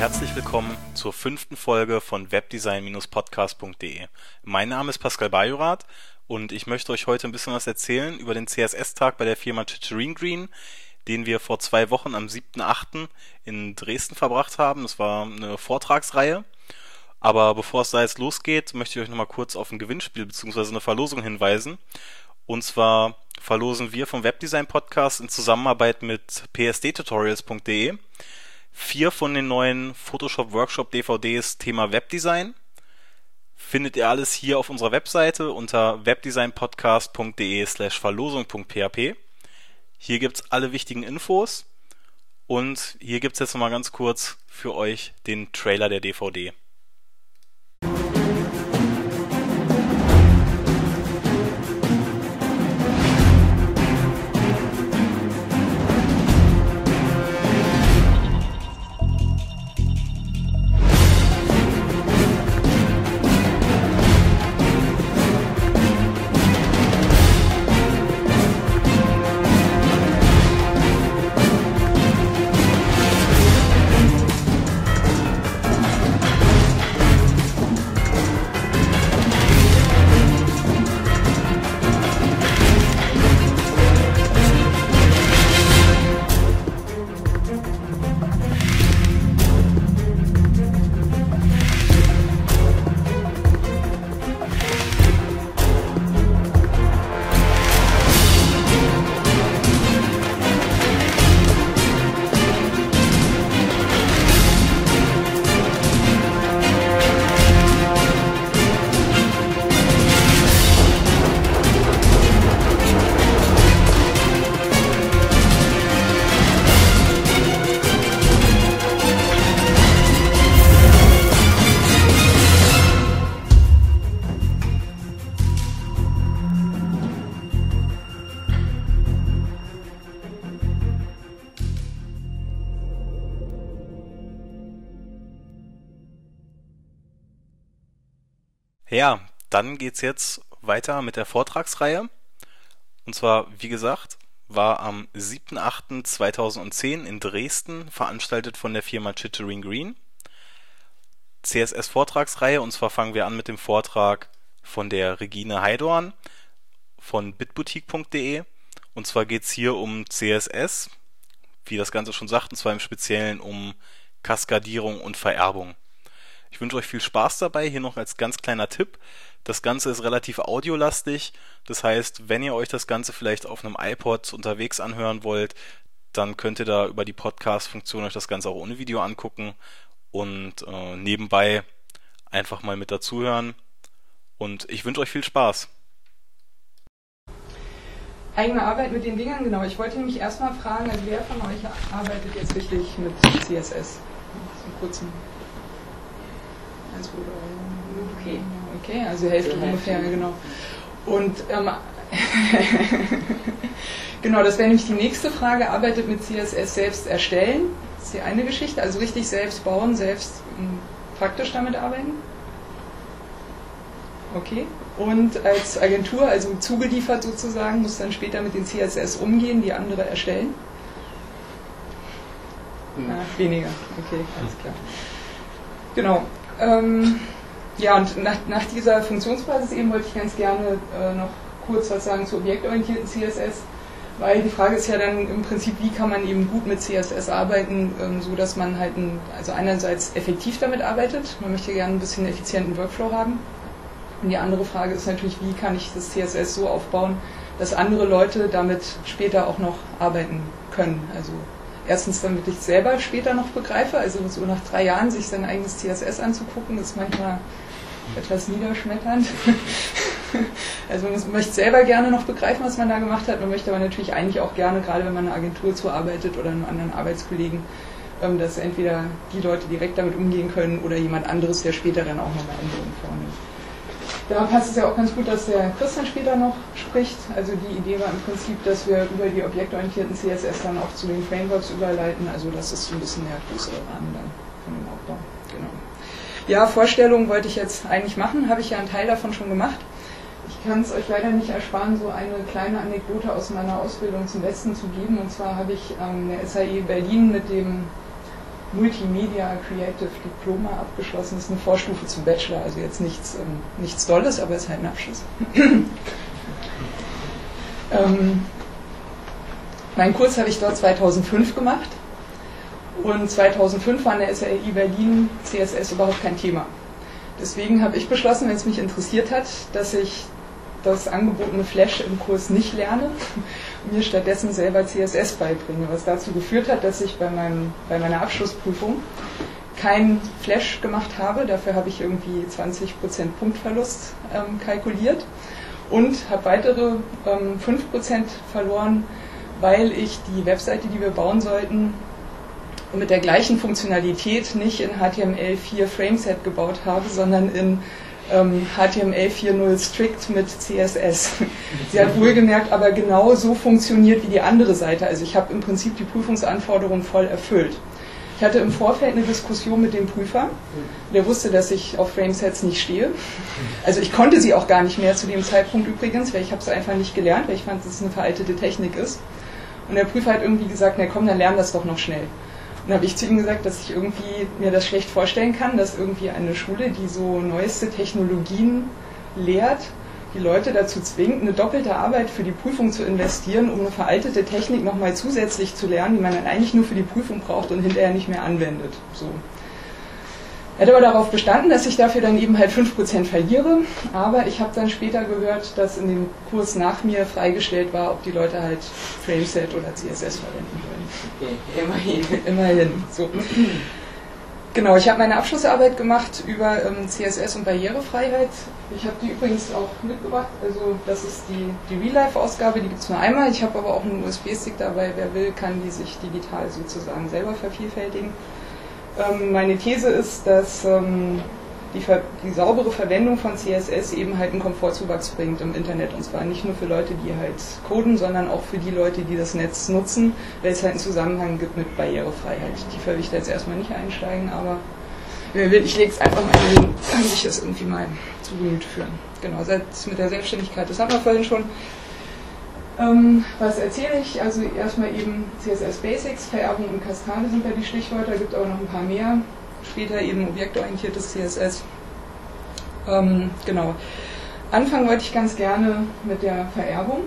herzlich willkommen zur 5. Folge von webdesign-podcast.de. Mein Name ist Pascal Bajorath und ich möchte euch heute ein bisschen was erzählen über den CSS-Tag bei der Firma Chitchirin Green, den wir vor 2 Wochen am 7.8. in Dresden verbracht haben. Das war eine Vortragsreihe. Aber bevor es da jetzt losgeht, möchte ich euch nochmal kurz auf ein Gewinnspiel bzw. eine Verlosung hinweisen. Und zwar verlosen wir vom Webdesign-Podcast in Zusammenarbeit mit psdtutorials.de 4 von den neuen Photoshop-Workshop-DVDs Thema Webdesign. Findet ihr alles hier auf unserer Webseite unter webdesign-podcast.de/verlosung.php. Hier gibt's alle wichtigen Infos und hier gibt's jetzt nochmal ganz kurz für euch den Trailer der DVD. Ja, dann geht's jetzt weiter mit der Vortragsreihe. Und zwar, wie gesagt, war am 7.8.2010 in Dresden, veranstaltet von der Firma Chitchirin Green. CSS-Vortragsreihe, und zwar fangen wir an mit dem Vortrag von der Regine Heidorn von bitboutique.de. Und zwar geht's hier um CSS, wie das Ganze schon sagt, und zwar im Speziellen um Kaskadierung und Vererbung. Ich wünsche euch viel Spaß dabei. Hier noch als ganz kleiner Tipp: Das Ganze ist relativ audiolastig. Das heißt, wenn ihr euch das Ganze vielleicht auf einem iPod unterwegs anhören wollt, dann könnt ihr da über die Podcast-Funktion euch das Ganze auch ohne Video angucken und nebenbei einfach mal mit dazuhören. Und ich wünsche euch viel Spaß. Eigene Arbeit mit den Dingern, genau. Ich wollte nämlich erstmal fragen, wer von euch arbeitet jetzt richtig mit CSS? Zum kurzen. Okay, also Hälfte ungefähr, genau. Und genau, das wäre nämlich die nächste Frage. Arbeitet mit CSS selbst erstellen? Das ist die eine Geschichte. Also richtig selbst bauen, selbst praktisch damit arbeiten? Okay. Und als Agentur, also zugeliefert sozusagen, muss dann später mit den CSS umgehen, die andere erstellen? Ach, weniger. Okay, alles klar. Genau. Ja, und nach dieser Funktionsbasis eben wollte ich ganz gerne noch kurz was sagen zu objektorientierten CSS, weil die Frage ist ja dann im Prinzip, wie kann man eben gut mit CSS arbeiten, so dass man halt also einerseits effektiv damit arbeitet, man möchte gerne ein bisschen effizienten Workflow haben, und die andere Frage ist natürlich, wie kann ich das CSS so aufbauen, dass andere Leute damit später auch noch arbeiten können, also erstens, damit ich es selber später noch begreife, also so nach 3 Jahren sich sein eigenes CSS anzugucken, ist manchmal etwas niederschmetternd. Also man möchte selber gerne noch begreifen, was man da gemacht hat, man möchte aber natürlich eigentlich auch gerne, gerade wenn man einer Agentur zuarbeitet oder einem anderen Arbeitskollegen, dass entweder die Leute direkt damit umgehen können oder jemand anderes, der später dann auch noch eine Änderung vornimmt. Da passt es ja auch ganz gut, dass der Christian später noch spricht. Also die Idee war im Prinzip, dass wir über die objektorientierten CSS dann auch zu den Frameworks überleiten. Also das ist so ein bisschen der größere Rahmen dann von dem Aufbau. Genau. Ja, Vorstellungen wollte ich jetzt eigentlich machen, habe ich ja einen Teil davon schon gemacht. Ich kann es euch leider nicht ersparen, so eine kleine Anekdote aus meiner Ausbildung zum Besten zu geben. Und zwar habe ich in der SAE Berlin mit dem Multimedia Creative Diploma abgeschlossen. Das ist eine Vorstufe zum Bachelor, also jetzt nichts Tolles, aber es ist halt ein Abschluss. Meinen Kurs habe ich dort 2005 gemacht und 2005 war in der SAE Berlin CSS überhaupt kein Thema. Deswegen habe ich beschlossen, wenn es mich interessiert hat, dass ich das angebotene Flash im Kurs nicht lerne und mir stattdessen selber CSS beibringe, was dazu geführt hat, dass ich bei meiner Abschlussprüfung kein Flash gemacht habe. Dafür habe ich irgendwie 20% Punktverlust kalkuliert und habe weitere 5% verloren, weil ich die Webseite, die wir bauen sollten, mit der gleichen Funktionalität nicht in HTML4 Frameset gebaut habe, sondern in HTML 4.0 strict mit CSS. Sie hat wohlgemerkt aber genau so funktioniert wie die andere Seite. Also ich habe im Prinzip die Prüfungsanforderungen voll erfüllt. Ich hatte im Vorfeld eine Diskussion mit dem Prüfer, der wusste, dass ich auf Framesets nicht stehe. Also ich konnte sie auch gar nicht mehr zu dem Zeitpunkt übrigens, weil ich habe es einfach nicht gelernt, weil ich fand, dass es eine veraltete Technik ist. Und der Prüfer hat irgendwie gesagt, na komm, dann lern das doch noch schnell. Dann habe ich zu ihm gesagt, dass ich irgendwie mir das schlecht vorstellen kann, dass irgendwie eine Schule, die so neueste Technologien lehrt, die Leute dazu zwingt, eine doppelte Arbeit für die Prüfung zu investieren, um eine veraltete Technik nochmal zusätzlich zu lernen, die man dann eigentlich nur für die Prüfung braucht und hinterher nicht mehr anwendet. So. Er hat aber darauf bestanden, dass ich dafür dann eben halt 5% verliere, aber ich habe dann später gehört, dass in dem Kurs nach mir freigestellt war, ob die Leute halt Frameset oder CSS verwenden wollen. Immerhin. So. Genau, ich habe meine Abschlussarbeit gemacht über CSS und Barrierefreiheit. Ich habe die übrigens auch mitgebracht, also das ist die Real-Life-Ausgabe, die gibt es nur einmal. Ich habe aber auch einen USB-Stick dabei, wer will, kann die sich digital sozusagen selber vervielfältigen. Meine These ist, dass die saubere Verwendung von CSS eben halt einen Komfortzuwachs bringt im Internet. Und zwar nicht nur für Leute, die halt coden, sondern auch für die Leute, die das Netz nutzen, weil es halt einen Zusammenhang gibt mit Barrierefreiheit. Tiefer will ich da jetzt erstmal nicht einsteigen, aber ich lege es einfach mal hin, kann sich das irgendwie mal zu Gemüt führen. Genau, das mit der Selbstständigkeit, das hatten wir vorhin schon. Was erzähle ich? Also erstmal eben CSS Basics, Vererbung und Kastane sind ja die Stichwörter, gibt aber noch ein paar mehr. Später eben objektorientiertes CSS. Genau. Anfangen wollte ich ganz gerne mit der Vererbung.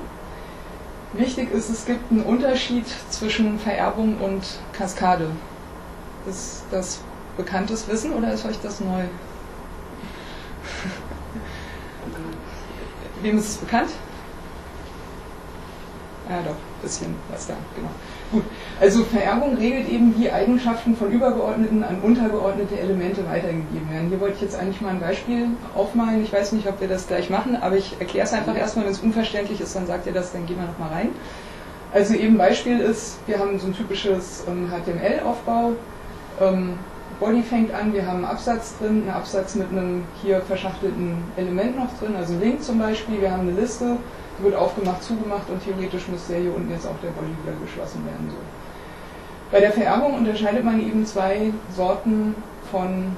Wichtig ist, es gibt einen Unterschied zwischen Vererbung und Kaskade. Ist das bekanntes Wissen oder ist euch das neu? Wem ist es bekannt? Ja doch, ein bisschen was da, genau. Gut, also Vererbung regelt eben, wie Eigenschaften von übergeordneten an untergeordnete Elemente weitergegeben werden. Hier wollte ich jetzt eigentlich mal ein Beispiel aufmalen. Ich weiß nicht, ob wir das gleich machen, aber ich erkläre es einfach erstmal. Wenn es unverständlich ist, dann sagt ihr das, dann gehen wir nochmal rein. Also eben Beispiel ist, wir haben so ein typisches HTML-Aufbau. Body fängt an, wir haben einen Absatz drin, einen Absatz mit einem hier verschachtelten Element noch drin, also Link zum Beispiel, wir haben eine Liste, die wird aufgemacht, zugemacht und theoretisch müsste hier unten jetzt auch der Body wieder geschlossen werden. So. Bei der Vererbung unterscheidet man eben zwei Sorten von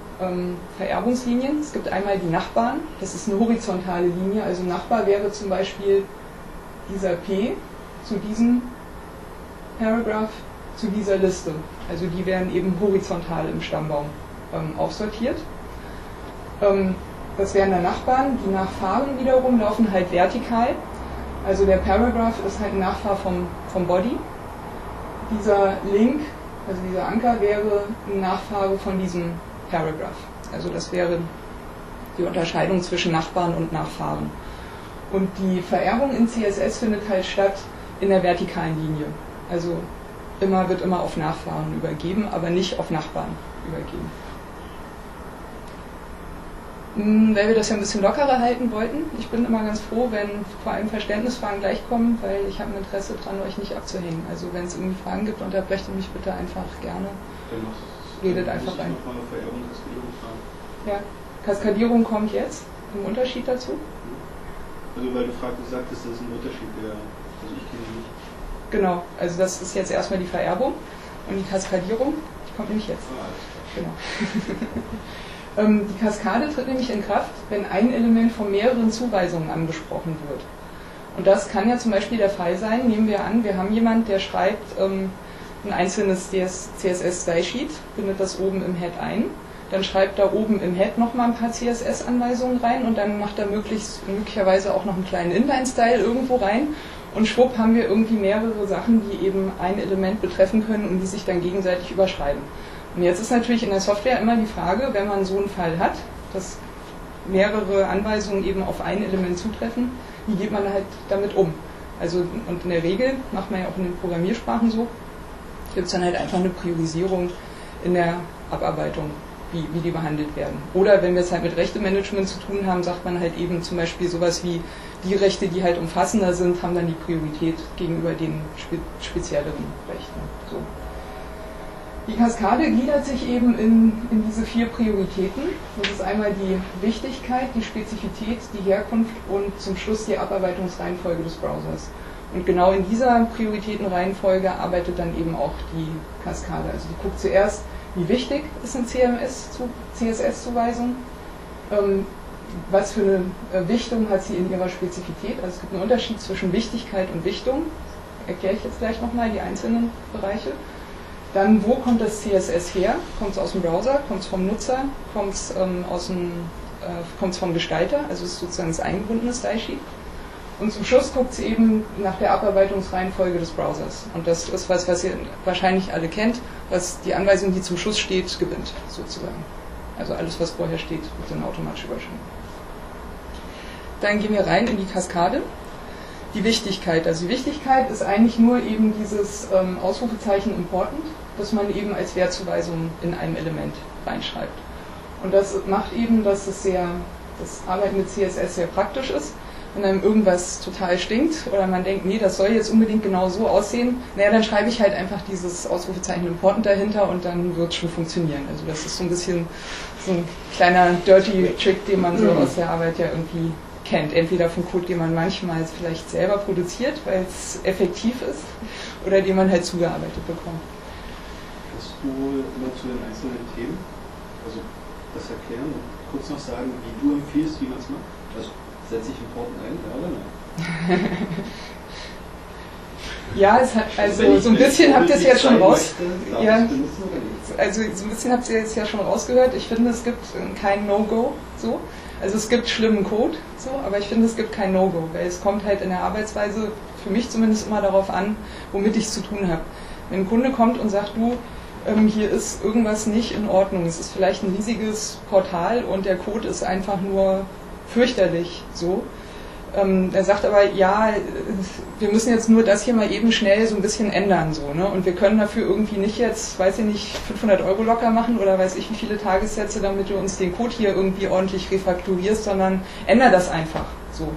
Vererbungslinien. Es gibt einmal die Nachbarn, das ist eine horizontale Linie, also Nachbar wäre zum Beispiel dieser P zu diesem Paragraph, zu dieser Liste. Also die werden eben horizontal im Stammbaum aufsortiert. Das wären dann Nachbarn, die Nachfahren wiederum laufen halt vertikal. Also der Paragraph ist halt ein Nachfahr vom Body. Dieser Link, also dieser Anker, wäre ein Nachfahre von diesem Paragraph. Also das wäre die Unterscheidung zwischen Nachbarn und Nachfahren. Und die Vererbung in CSS findet halt statt in der vertikalen Linie. Also wird immer auf Nachfahren übergeben, aber nicht auf Nachbarn übergeben. Weil wir das ja ein bisschen lockerer halten wollten. Ich bin immer ganz froh, wenn vor allem Verständnisfragen gleich kommen, weil ich habe ein Interesse daran, euch nicht abzuhängen. Also wenn es irgendwie Fragen gibt, unterbrecht mich bitte einfach gerne. Redet einfach rein. Ja, Kaskadierung kommt jetzt, im Unterschied dazu. Also weil du sagtest, dass es ein Unterschied wäre. Also ich kenne ihn nicht. Genau, also das ist jetzt erstmal die Vererbung und die Kaskadierung kommt nämlich jetzt. Genau. Die Kaskade tritt nämlich in Kraft, wenn ein Element von mehreren Zuweisungen angesprochen wird. Und das kann ja zum Beispiel der Fall sein, nehmen wir an, wir haben jemanden, der schreibt ein einzelnes CSS-Style-Sheet, bindet das oben im Head ein, dann schreibt da oben im Head nochmal ein paar CSS-Anweisungen rein und dann macht er möglicherweise auch noch einen kleinen Inline-Style irgendwo rein und schwupp haben wir irgendwie mehrere Sachen, die eben ein Element betreffen können und die sich dann gegenseitig überschreiben. Und jetzt ist natürlich in der Software immer die Frage, wenn man so einen Fall hat, dass mehrere Anweisungen eben auf ein Element zutreffen, wie geht man halt damit um? Also, und in der Regel, macht man ja auch in den Programmiersprachen so, gibt es dann halt einfach eine Priorisierung in der Abarbeitung, wie die behandelt werden. Oder wenn wir es halt mit Rechtemanagement zu tun haben, sagt man halt eben zum Beispiel sowas wie, die Rechte, die halt umfassender sind, haben dann die Priorität gegenüber den spezielleren Rechten. So. Die Kaskade gliedert sich eben in diese 4 Prioritäten. Das ist einmal die Wichtigkeit, die Spezifität, die Herkunft und zum Schluss die Abarbeitungsreihenfolge des Browsers. Und genau in dieser Prioritätenreihenfolge arbeitet dann eben auch die Kaskade. Also die guckt zuerst, wie wichtig ist eine CSS-Zuweisung, was für eine Wichtung hat sie in ihrer Spezifität. Also es gibt einen Unterschied zwischen Wichtigkeit und Wichtung. Erkläre ich jetzt gleich nochmal die einzelnen Bereiche. Dann, wo kommt das CSS her? Kommt es aus dem Browser? Kommt es vom Nutzer? Kommt es vom Gestalter? Also es ist sozusagen das eingebundene Style-Sheet. Und zum Schluss guckt es eben nach der Abarbeitungsreihenfolge des Browsers. Und das ist was, was ihr wahrscheinlich alle kennt, was die Anweisung, die zum Schluss steht, gewinnt, sozusagen. Also alles, was vorher steht, wird dann automatisch überschrieben. Dann gehen wir rein in die Kaskade. Die Wichtigkeit. Also die Wichtigkeit ist eigentlich nur eben dieses Ausrufezeichen important, dass man eben als Wertzuweisung in einem Element reinschreibt. Und das macht eben, dass das Arbeiten mit CSS sehr praktisch ist. Wenn einem irgendwas total stinkt oder man denkt, nee, das soll jetzt unbedingt genau so aussehen, naja, dann schreibe ich halt einfach dieses Ausrufezeichen important dahinter und dann wird es schon funktionieren. Also das ist so ein bisschen so ein kleiner Dirty Trick, den man so aus der Arbeit ja irgendwie kennt. Entweder vom Code, den man manchmal vielleicht selber produziert, weil es effektiv ist, oder den man halt zugearbeitet bekommt. Kannst du immer zu den einzelnen Themen, also das erklären und kurz noch sagen, wie du empfiehlst, wie man es macht? Also setze ich Important ein, oder nein? Ja, es hat, also so ein bisschen habt ihr es ja schon raus. Ja, also so ein bisschen habt ihr jetzt ja schon rausgehört. Ich finde, es gibt kein No-Go. So. Also es gibt schlimmen Code, so, aber ich finde, es gibt kein No-Go, weil es kommt halt in der Arbeitsweise für mich zumindest immer darauf an, womit ich es zu tun habe. Wenn ein Kunde kommt und sagt, du, hier ist irgendwas nicht in Ordnung, es ist vielleicht ein riesiges Portal und der Code ist einfach nur fürchterlich, so. Er sagt aber, ja, wir müssen jetzt nur das hier mal eben schnell so ein bisschen ändern, so, ne? Und wir können dafür irgendwie nicht jetzt, weiß ich nicht, 500 € locker machen oder weiß ich wie viele Tagessätze, damit du uns den Code hier irgendwie ordentlich refakturierst, sondern änder das einfach, so.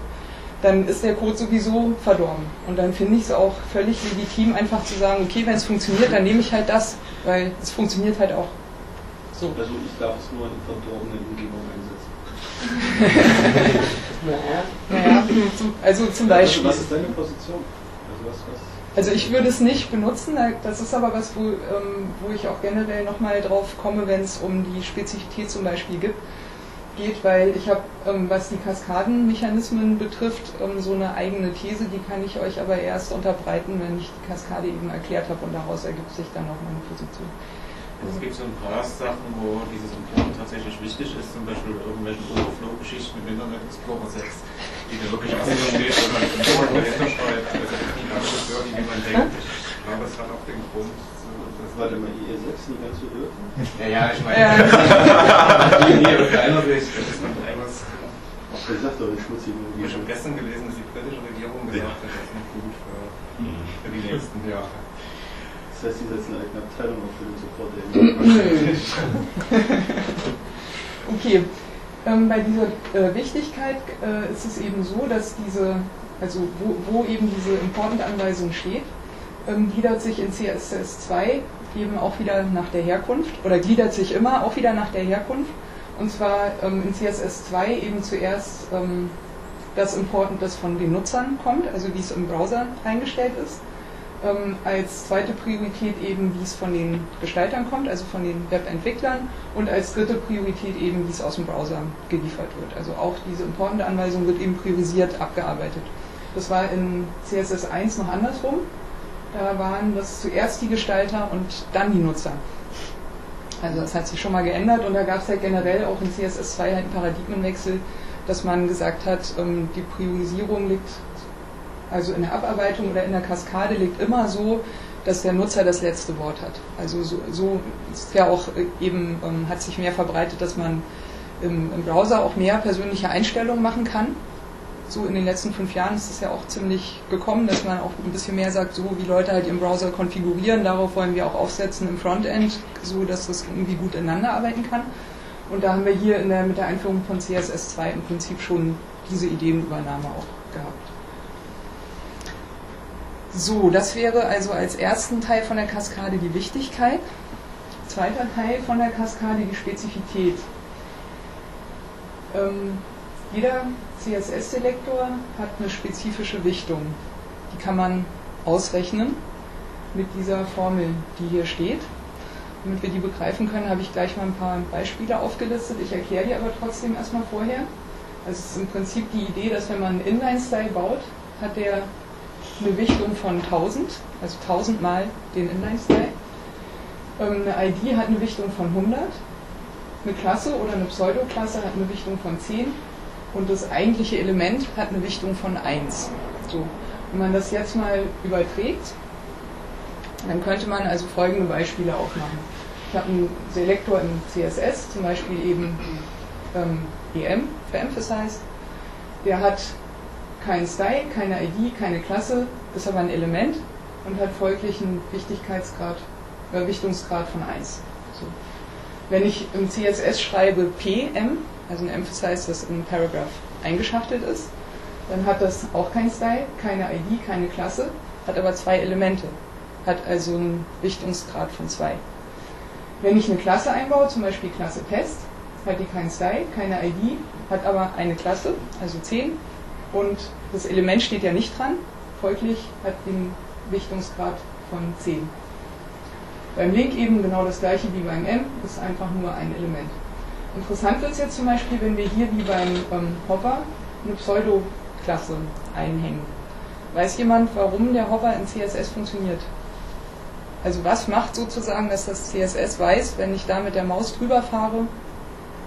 Dann ist der Code sowieso verdorben. Und dann finde ich es auch völlig legitim, einfach zu sagen, okay, wenn es funktioniert, dann nehme ich halt das, weil es funktioniert halt auch. So. Also ich darf es nur in verdorbenen Umgebungen einsetzen. Naja, also zum Beispiel. Also was ist deine Position? Also, also ich würde es nicht benutzen, das ist aber was, wo ich auch generell nochmal drauf komme, wenn es um die Spezifität zum Beispiel geht, weil ich habe, was die Kaskadenmechanismen betrifft, so eine eigene These, die kann ich euch aber erst unterbreiten, wenn ich die Kaskade eben erklärt habe und daraus ergibt sich dann auch meine Position. Also es gibt so ein paar Sachen, wo dieses Important tatsächlich wichtig ist, zum Beispiel irgendwelche Overflow-Geschichten im Internet Explorer 6, die da wirklich ausgestellt wird, man im Wort dahinter schreibt, also viel anders Dirty, wie man denkt. Ich glaube, es hat auch den Grund, das war immer IE6 nie ganz so wirkt. Ja, ich meine, IE und einer durch, das ist noch etwas. Ich sag doch, ich muss hier nur. Ich habe gestern gelesen, dass die britische Regierung gesagt hat, das ist nicht gut für die nächsten Jahre. Das heißt, die setzen eine eigene Abteilung auf für den Support der Okay, bei dieser Wichtigkeit ist es eben so, dass diese, also wo eben diese Important-Anweisung steht, gliedert sich in CSS2 eben auch wieder nach der Herkunft, oder gliedert sich immer auch wieder nach der Herkunft, und zwar in CSS2 eben zuerst das Important, das von den Nutzern kommt, also wie es im Browser eingestellt ist. Als zweite Priorität eben, wie es von den Gestaltern kommt, also von den Webentwicklern, und als dritte Priorität eben, wie es aus dem Browser geliefert wird. Also auch diese importante Anweisung wird eben priorisiert abgearbeitet. Das war in CSS1 noch andersrum. waren das zuerst die Gestalter und dann die Nutzer. Also das hat sich schon mal geändert und da gab es halt generell auch in CSS2 halt einen Paradigmenwechsel, dass man gesagt hat, die Priorisierung liegt, also in der Abarbeitung oder in der Kaskade liegt immer so, dass der Nutzer das letzte Wort hat. Also so ist ja auch eben, hat sich mehr verbreitet, dass man im Browser auch mehr persönliche Einstellungen machen kann. So in den letzten 5 Jahren ist es ja auch ziemlich gekommen, dass man auch ein bisschen mehr sagt, so wie Leute halt im Browser konfigurieren, darauf wollen wir auch aufsetzen im Frontend, so dass das irgendwie gut ineinander arbeiten kann. Und da haben wir hier mit der Einführung von CSS2 im Prinzip schon diese Ideenübernahme auch gehabt. So, das wäre also als ersten Teil von der Kaskade die Wichtigkeit. Zweiter Teil von der Kaskade die Spezifität. Jeder CSS-Selektor hat eine spezifische Wichtung. Die kann man ausrechnen mit dieser Formel, die hier steht. Damit wir die begreifen können, habe ich gleich mal ein paar Beispiele aufgelistet. Ich erkläre die aber trotzdem erstmal vorher. Also es ist im Prinzip die Idee, dass wenn man einen Inline-Style baut, hat der eine Wichtung von 1000, also 1000 mal den Inline-Style. Eine ID hat eine Wichtung von 100. Eine Klasse oder eine Pseudoklasse hat eine Wichtung von 10. Und das eigentliche Element hat eine Wichtung von 1. So, wenn man das jetzt mal überträgt, dann könnte man also folgende Beispiele aufmachen. Ich habe einen Selektor im CSS, zum Beispiel eben EM für Emphasized. Der hat keinen Style, keine ID, keine Klasse, ist aber ein Element und hat folglich einen Wichtungsgrad von 1. So. Wenn ich im CSS schreibe PM, also ein Emphasize, das in Paragraph eingeschachtelt ist, dann hat das auch keinen Style, keine ID, keine Klasse, hat aber 2 Elemente, hat also einen Wichtungsgrad von 2. Wenn ich eine Klasse einbaue, zum Beispiel Klasse Test, hat die keinen Style, keine ID, hat aber eine Klasse, also 10, und das Element steht ja nicht dran, folglich hat den Wichtungsgrad von 10. Beim Link eben genau das gleiche wie beim M, ist einfach nur ein Element. Interessant wird es jetzt zum Beispiel, wenn wir hier wie beim Hopper eine Pseudo-Klasse einhängen. Weiß jemand, warum der Hopper in CSS funktioniert? Also was macht sozusagen, dass das CSS weiß, wenn ich da mit der Maus drüber fahre,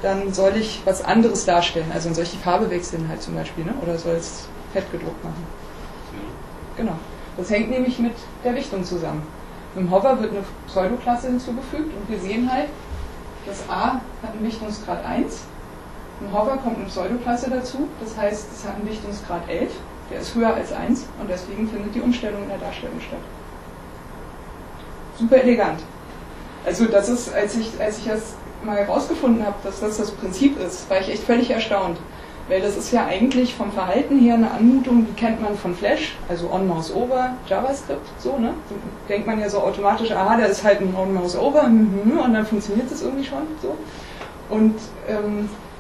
dann soll ich was anderes darstellen. Also in solche Farbe wechseln halt zum Beispiel, ne? Oder soll es fettgedruckt machen. Genau. Das hängt nämlich mit der Wichtung zusammen. Im Hopper wird eine Pseudo-Klasse hinzugefügt und wir sehen halt, das A hat einen Wichtungsgrad 1, im Hover kommt eine Pseudoklasse dazu, das heißt, es hat einen Wichtungsgrad 11, der ist höher als 1 und deswegen findet die Umstellung in der Darstellung statt. Super elegant. Also das ist, als ich das mal herausgefunden habe, dass das das Prinzip ist, war ich echt völlig erstaunt, weil das ist ja eigentlich vom Verhalten her eine Anmutung, die kennt man von Flash, also on-mouse-over, JavaScript, so, ne? Dann denkt man ja so automatisch, aha, da ist halt ein on-mouse-over, und dann funktioniert das irgendwie schon, so. Und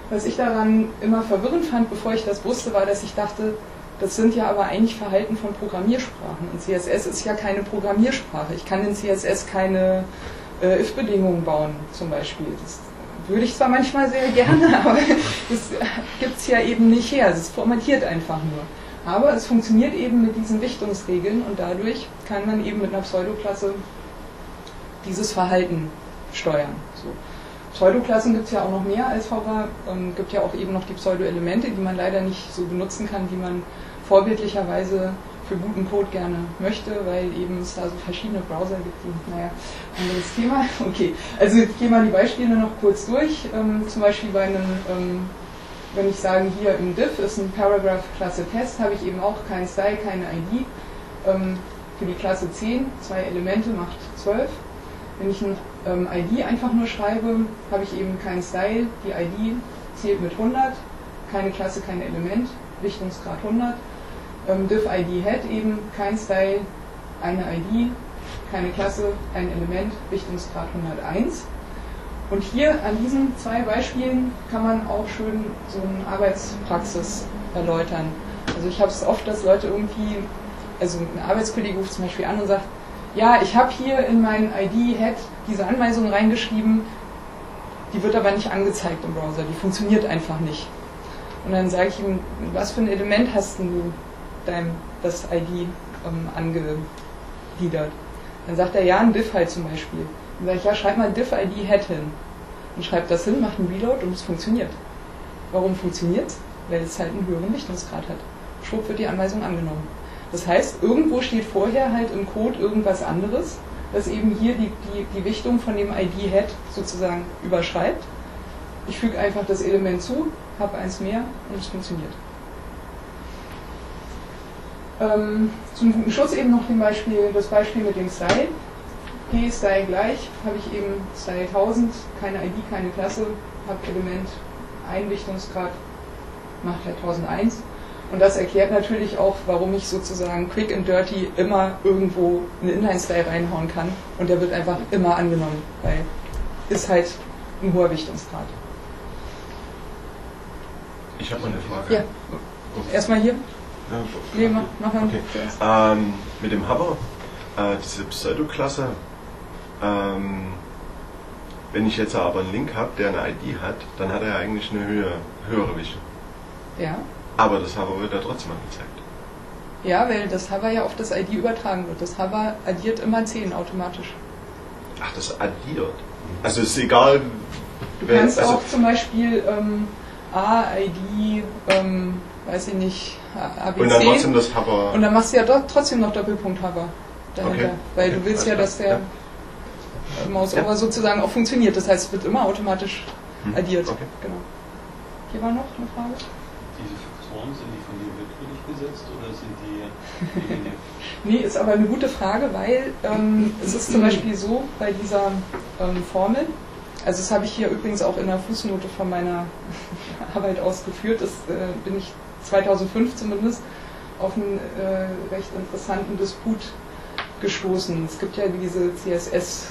was ich daran immer verwirrend fand, bevor ich das wusste, war, dass ich dachte, das sind ja aber eigentlich Verhalten von Programmiersprachen. Und CSS ist ja keine Programmiersprache. Ich kann in CSS keine if-Bedingungen bauen, zum Beispiel. Das würde ich zwar manchmal sehr gerne, aber das gibt es ja eben nicht her. Es formatiert einfach nur. Aber es funktioniert eben mit diesen Wichtungsregeln und dadurch kann man eben mit einer Pseudoklasse dieses Verhalten steuern. So. Pseudoklassen gibt es ja auch noch mehr als Hover. Es gibt ja auch eben noch die Pseudo-Elemente, die man leider nicht so benutzen kann, wie man vorbildlicherweise für guten Code gerne möchte, weil eben es da so verschiedene Browser gibt, die, naja, anderes Thema. Okay, also ich gehe mal die Beispiele noch kurz durch. Zum Beispiel bei einem, wenn ich sage, hier im Div ist ein Paragraph Klasse Test, habe ich eben auch keinen Style, keine ID. Für die Klasse 10, 2 Elemente macht 12. Wenn ich ein ID einfach nur schreibe, habe ich eben keinen Style, die ID zählt mit 100, keine Klasse, kein Element, Wichtungsgrad 100. Div ID Head eben, kein Style, eine ID, keine Klasse, ein Element, Wichtungsgrad 101. Und hier an diesen 2 Beispielen kann man auch schön so eine Arbeitspraxis erläutern. Also ich habe es oft, dass Leute irgendwie, also ein Arbeitskollege ruft zum Beispiel an und sagt, ja, ich habe hier in meinen ID Head diese Anweisung reingeschrieben, die wird aber nicht angezeigt im Browser, die funktioniert einfach nicht. Und dann sage ich ihm, was für ein Element hast denn du? Das ID gliedert. Dann sagt er, ja, ein diff halt zum Beispiel. Dann sage ich, ja, schreib mal diff-id hat hin. Und schreibt das hin, macht einen Reload und es funktioniert. Warum funktioniert's? Weil es halt einen höheren Dichtungsgrad hat. Schwupp wird die Anweisung angenommen. Das heißt, irgendwo steht vorher halt im Code irgendwas anderes, das eben hier die Wichtung von dem ID-Head sozusagen überschreibt. Ich füge einfach das Element zu, habe eins mehr und es funktioniert. Zum guten Schutz eben noch das Beispiel mit dem Style. P Style gleich, habe ich eben Style 1000, keine ID, keine Klasse, habe Element, Einrichtungsgrad, macht halt 1001. Und das erklärt natürlich auch, warum ich sozusagen quick and dirty immer irgendwo einen Inline-Style reinhauen kann. Und der wird einfach immer angenommen, weil ist halt ein hoher Wichtungsgrad. Ich habe mal eine Frage. Ja. Erstmal hier. Ja, nee, mach mal. Okay. Mit dem Hover, diese Pseudo-Klasse, wenn ich jetzt aber einen Link habe, der eine ID hat, dann hat er eigentlich eine höhere Wichtung. Ja. Aber das Hover wird ja trotzdem angezeigt. Ja, weil das Hover ja auf das ID übertragen wird. Das Hover addiert immer 10 automatisch. Ach, das addiert? Also ist egal... Du kannst also auch zum Beispiel A-ID, weiß ich nicht, ABC... Und dann trotzdem das Hover... Und dann machst du ja trotzdem noch Doppelpunkt Hover dahinter. Okay. Weil okay, du willst ja, dass der Mausover sozusagen auch funktioniert. Das heißt, es wird immer automatisch addiert. Okay. Genau. Hier war noch eine Frage. Diese Faktoren, sind die von dir willkürlich gesetzt oder sind die... Nee, ist aber eine gute Frage, weil es ist zum Beispiel so, bei dieser Formel, also das habe ich hier übrigens auch in der Fußnote von meiner Arbeit ausgeführt, das bin ich 2005 zumindest auf einen recht interessanten Disput gestoßen. Es gibt ja diese CSS,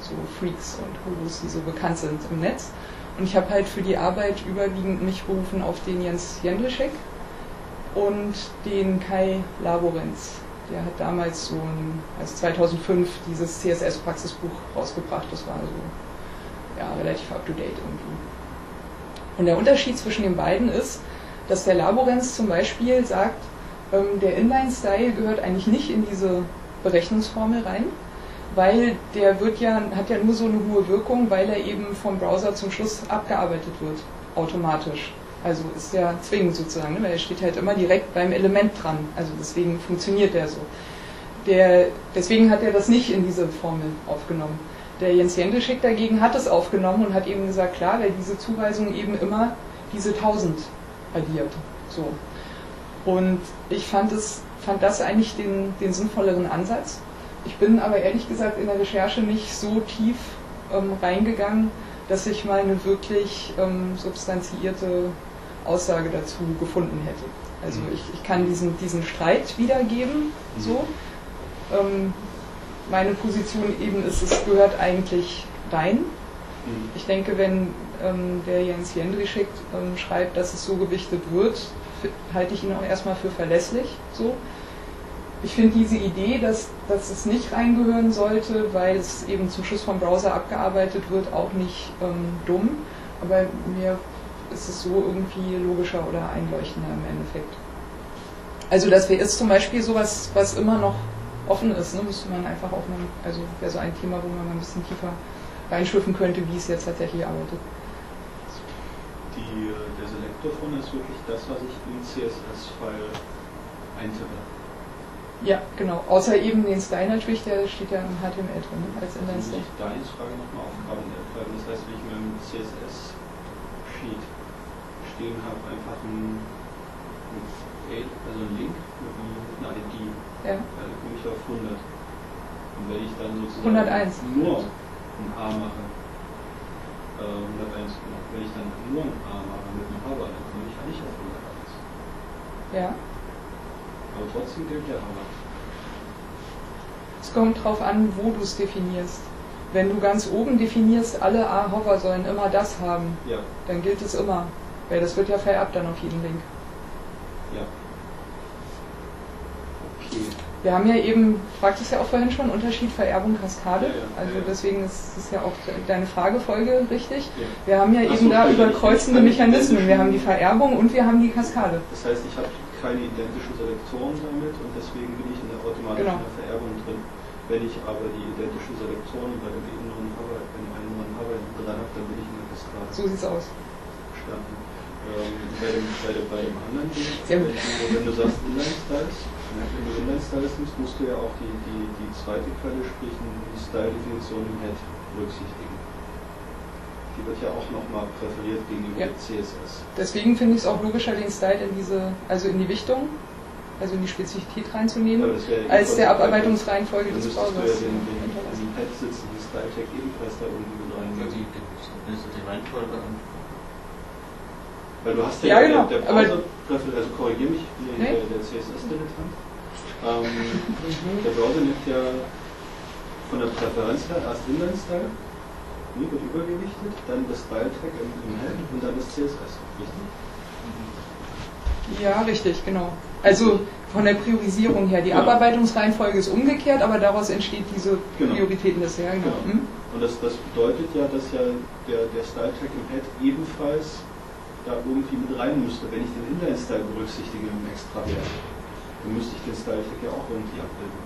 so Freaks und Gurus, die so bekannt sind im Netz. Und ich habe halt für die Arbeit überwiegend mich berufen auf den Jens Jendlischek und den Kai Laborenz. Der hat damals so ein, also 2005 dieses CSS-Praxisbuch rausgebracht. Das war so, ja, relativ up-to-date irgendwie. Und der Unterschied zwischen den beiden ist, dass der Laborenz zum Beispiel sagt, der Inline-Style gehört eigentlich nicht in diese Berechnungsformel rein, weil der hat ja nur so eine hohe Wirkung, weil er eben vom Browser zum Schluss abgearbeitet wird, automatisch. Also ist der zwingend sozusagen, ne? Weil er steht halt immer direkt beim Element dran. Also deswegen funktioniert der so. Deswegen hat er das nicht in diese Formel aufgenommen. Der Jens Jendlischek dagegen hat es aufgenommen und hat eben gesagt, klar, weil diese Zuweisung eben immer diese 1000 addiert. So. Und ich fand das eigentlich den sinnvolleren Ansatz. Ich bin aber ehrlich gesagt in der Recherche nicht so tief reingegangen, dass ich mal eine wirklich substanziierte Aussage dazu gefunden hätte. Also ich kann diesen Streit wiedergeben. So. Meine Position eben ist, es gehört eigentlich rein. Ich denke, wenn der Jens Jendlischek schreibt, dass es so gewichtet wird, halte ich ihn auch erstmal für verlässlich. So. Ich finde diese Idee, dass es nicht reingehören sollte, weil es eben zum Schluss vom Browser abgearbeitet wird, auch nicht dumm. Aber mir ist es so irgendwie logischer oder einleuchtender im Endeffekt. Also das ist zum Beispiel sowas, was immer noch offen ist. Ne? Müsste man einfach auch mal, also wäre so ein Thema, wo man mal ein bisschen tiefer reinschlüpfen könnte, wie es jetzt tatsächlich arbeitet. Der Selektor von ist wirklich das, was ich im CSS-File eintippe. Ja, genau. Außer eben den Style natürlich, der steht ja im HTML drin, ne? Als Inline-Style. Ich da jetzt Frage nochmal aufgraben. Das heißt, wenn ich mit einem CSS-Sheet stehen habe, einfach einen Link mit einer ID, ja. Dann komme ich auf 100. Und wenn ich dann sozusagen 101. Nur ein A mache, 101 gemacht, wenn ich dann nur ein A mache mit einem Hover, dann komme ich eigentlich auf 101. Ja. Aber trotzdem gilt der Hammer. Es kommt drauf an, wo du es definierst. Wenn du ganz oben definierst, alle A-Hover sollen immer das haben, ja, dann gilt es immer. Weil das wird ja vererbt dann auf jeden Link. Ja. Okay. Wir haben ja eben, fragt es ja auch vorhin schon, Unterschied Vererbung Kaskade. Ja, ja. Also deswegen ist es ja auch deine Fragefolge richtig. Ja. Wir haben ja eben da überkreuzende Mechanismen. Wir haben die Vererbung und wir haben die Kaskade. Das heißt, ich habe keine identischen Selektoren damit und deswegen bin ich in der automatischen Vererbung drin. Wenn ich aber die identischen Selektoren bei dem inneren Arbeit, in einem inneren Arbeiten dran habe, dann bin ich in der Kaskade. So sieht's aus. Bei dem anderen Ding, wenn du sagst Inline-Styles nimmst, musst du ja auch die zweite Quelle, sprich die Style-Definition im Head berücksichtigen. Die wird ja auch nochmal präferiert gegenüber CSS. Deswegen finde ich es auch logischer, den Style in diese, also in die Wichtung, also in die Spezifität reinzunehmen, ja als der Abarbeitungsreihenfolge des Browsers. Den Head sitzen, die Style-Tag ebenfalls da unten mit rein. Ja, die Reihenfolge an. Weil du hast ja, genau. Der Browser, also korrigiere mich, der CSS-Dilettant. Der Browser nimmt ja von der Präferenz her erst Inline-Style, wird übergewichtet, dann das Style-Tag im Head und dann das CSS, richtig? Ja, richtig, genau. Also von der Priorisierung her, die Abarbeitungsreihenfolge ist umgekehrt, aber daraus entsteht diese Prioritäten des Herrn. Genau. Hm? Und das bedeutet ja, dass ja der Style-Tag im Head ebenfalls da irgendwie mit rein müsste. Wenn ich den Inline-Style berücksichtige im Extra-Wert, dann müsste ich den Style-Tag ja auch irgendwie abbilden,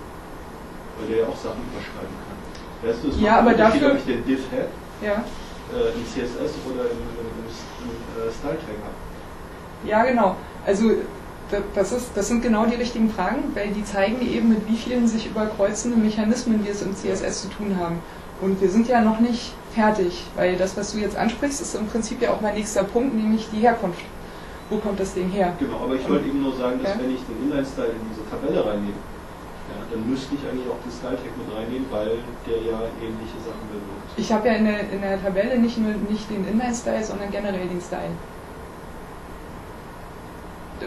weil der ja auch Sachen überschreiben kann. Weißt du, es macht einen Unterschied, ob ich den Div-Head im CSS oder im Style-Tag habe. Ja, genau. Also das sind genau die richtigen Fragen, weil die zeigen eben, mit wie vielen sich überkreuzenden Mechanismen wir es im CSS zu tun haben. Und wir sind ja noch nicht fertig, weil das, was du jetzt ansprichst, ist im Prinzip ja auch mein nächster Punkt, nämlich die Herkunft. Wo kommt das Ding her? Genau, aber ich wollte eben nur sagen, dass wenn ich den Inline-Style in diese Tabelle reinnehme, dann müsste ich eigentlich auch den Style-Tag mit reinnehmen, weil der ja ähnliche Sachen bewirkt. Ich habe ja in der Tabelle nicht den Inline-Style, sondern generell den Style.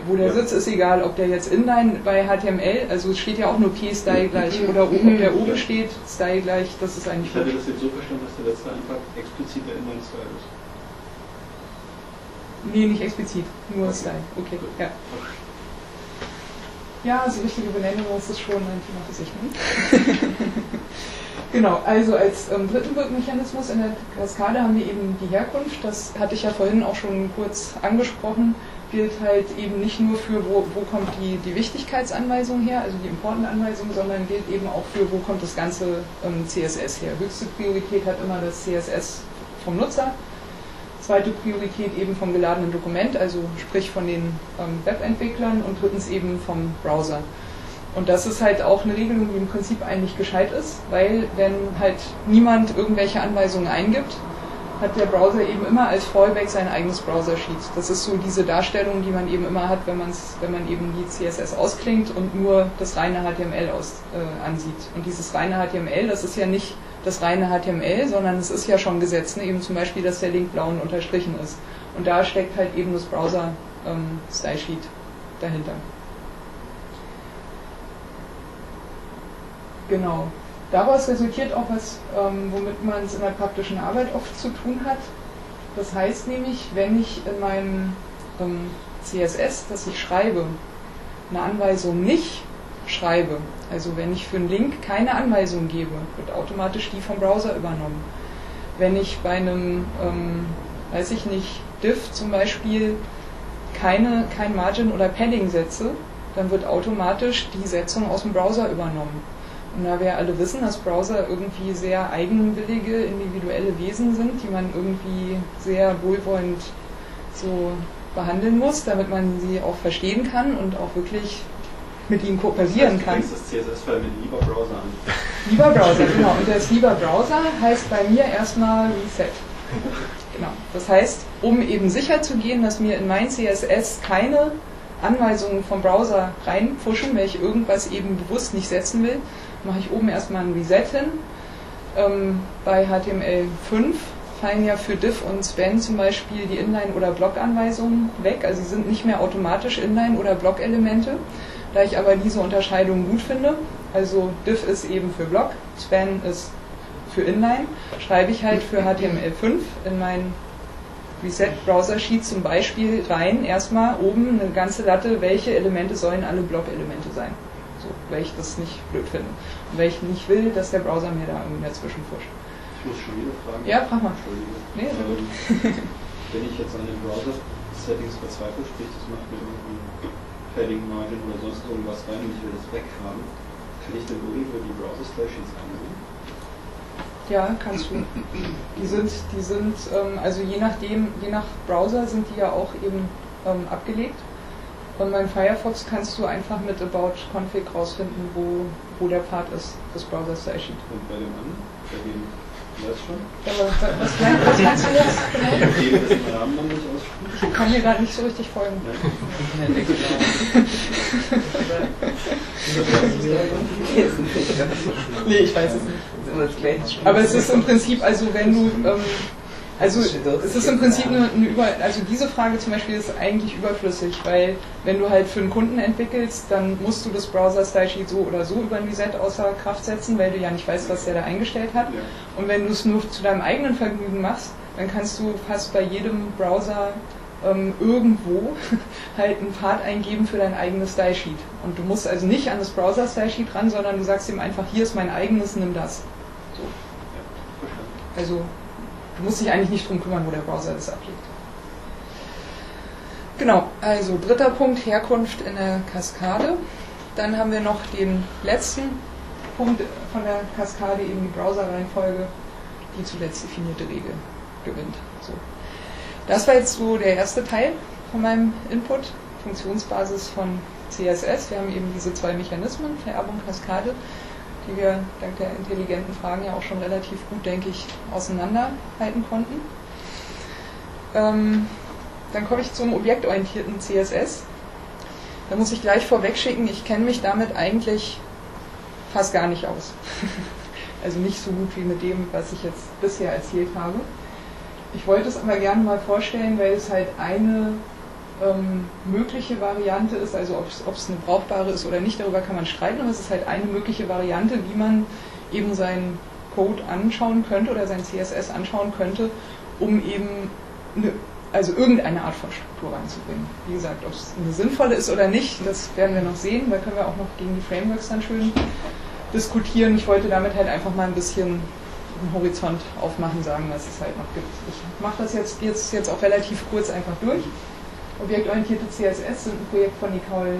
Wo der sitzt, ist egal, ob der jetzt inline bei HTML, also es steht ja auch nur p-Style gleich, oder ob der oben steht, Style gleich, das ist eigentlich... Ich hatte das jetzt so verstanden, dass der letzte Eintrag explizit der Inline-Style ist. Nee, nicht explizit, nur Style, okay, ja. Ja, so richtige Benennung ist das schon ein Thema für sich, ne? Genau, also als dritten Wirkmechanismus in der Kaskade haben wir eben die Herkunft, das hatte ich ja vorhin auch schon kurz angesprochen, gilt halt eben nicht nur für, wo kommt die Wichtigkeitsanweisung her, also die Importantanweisung, sondern gilt eben auch für, wo kommt das ganze CSS her. Höchste Priorität hat immer das CSS vom Nutzer, zweite Priorität eben vom geladenen Dokument, also sprich von den Webentwicklern und drittens eben vom Browser. Und das ist halt auch eine Regelung, die im Prinzip eigentlich gescheit ist, weil wenn halt niemand irgendwelche Anweisungen eingibt, hat der Browser eben immer als Fallback sein eigenes Browser-Sheet. Das ist so diese Darstellung, die man eben immer hat, wenn man eben die CSS ausklingt und nur das reine HTML ansieht. Und dieses reine HTML, das ist ja nicht das reine HTML, sondern es ist ja schon gesetzt, ne? Eben zum Beispiel, dass der Link blauen unterstrichen ist. Und da steckt halt eben das Browser-Style-Sheet dahinter. Genau. Daraus resultiert auch was, womit man es in der praktischen Arbeit oft zu tun hat. Das heißt nämlich, wenn ich in meinem CSS, das ich schreibe, eine Anweisung nicht schreibe, also wenn ich für einen Link keine Anweisung gebe, wird automatisch die vom Browser übernommen. Wenn ich bei einem, weiß ich nicht, Div zum Beispiel kein Margin oder Padding setze, dann wird automatisch die Setzung aus dem Browser übernommen. Und da wir ja alle wissen, dass Browser irgendwie sehr eigenwillige, individuelle Wesen sind, die man irgendwie sehr wohlwollend so behandeln muss, damit man sie auch verstehen kann und auch wirklich mit ihnen kooperieren kann. Du fängst das CSS-File mit lieber Browser an. Lieber Browser, genau. Und das lieber Browser heißt bei mir erstmal Reset. Genau. Das heißt, um eben sicher zu gehen, dass mir in mein CSS keine Anweisungen vom Browser reinpfuschen, wenn ich irgendwas eben bewusst nicht setzen will, mache ich oben erstmal ein Reset hin. Bei HTML5 fallen ja für Div und Span zum Beispiel die Inline- oder Block-Anweisungen weg, also sie sind nicht mehr automatisch Inline- oder Block-Elemente. Da ich aber diese Unterscheidung gut finde, also Div ist eben für Block, Span ist für Inline, schreibe ich halt für HTML5 in mein Reset-Browser-Sheet zum Beispiel rein, erstmal oben eine ganze Latte, welche Elemente sollen alle Block-Elemente sein. Weil ich das nicht blöd finde. Und weil ich nicht will, dass der Browser mir da irgendwie dazwischen pusht. Ich muss schon wieder fragen. Ja, frag mal. Entschuldige. Nee, wenn ich jetzt an den Browser-Settings verzweifle, sprich, das macht mir irgendwie Padding Margin oder sonst irgendwas rein und ich will das weghaben, kann ich den irgendwo die Browser-Splashings annehmen? Ja, kannst du. Die sind also je nach Browser sind die ja auch eben abgelegt. Und beim Firefox kannst du einfach mit About Config rausfinden, wo der Pfad ist, des Browsers, der erscheint. Und bei dem anderen? Bei dem weiß schon? Aber was meinst du jetzt? Ich kann das im Rahmen noch nicht aussprechen. Ich kann dir gerade nicht so richtig folgen. Nee, ich weiß es nicht. Aber es ist im Prinzip, also wenn du... Also es ist im Prinzip also diese Frage zum Beispiel ist eigentlich überflüssig, weil wenn du halt für einen Kunden entwickelst, dann musst du das Browser-Style-Sheet so oder so über ein Reset außer Kraft setzen, weil du ja nicht weißt, was der da eingestellt hat. Ja. Und wenn du es nur zu deinem eigenen Vergnügen machst, dann kannst du fast bei jedem Browser irgendwo halt einen Pfad eingeben für dein eigenes Style-Sheet. Und du musst also nicht an das Browser-Style-Sheet ran, sondern du sagst ihm einfach, hier ist mein eigenes, nimm das. So. Also... Du musst dich eigentlich nicht drum kümmern, wo der Browser das ablegt. Genau, also dritter Punkt, Herkunft in der Kaskade. Dann haben wir noch den letzten Punkt von der Kaskade, eben die Browser-Reihenfolge, die zuletzt definierte Regel gewinnt. So. Das war jetzt so der erste Teil von meinem Input, Funktionsbasis von CSS. Wir haben eben diese zwei Mechanismen, Vererbung, Kaskade, die wir dank der intelligenten Fragen ja auch schon relativ gut, denke ich, auseinanderhalten konnten. Dann komme ich zum objektorientierten CSS. Da muss ich gleich vorweg schicken, ich kenne mich damit eigentlich fast gar nicht aus. Also nicht so gut wie mit dem, was ich jetzt bisher erzählt habe. Ich wollte es aber gerne mal vorstellen, weil es halt eine mögliche Variante ist, also ob es eine brauchbare ist oder nicht, darüber kann man streiten, aber es ist halt eine mögliche Variante, wie man eben seinen Code anschauen könnte oder sein CSS anschauen könnte, um eben also irgendeine Art von Struktur reinzubringen. Wie gesagt, ob es eine sinnvolle ist oder nicht, das werden wir noch sehen, da können wir auch noch gegen die Frameworks dann schön diskutieren. Ich wollte damit halt einfach mal ein bisschen einen Horizont aufmachen, sagen, was es halt noch gibt. Ich mache das jetzt auch relativ kurz einfach durch. Objektorientierte CSS sind ein Projekt von Nicole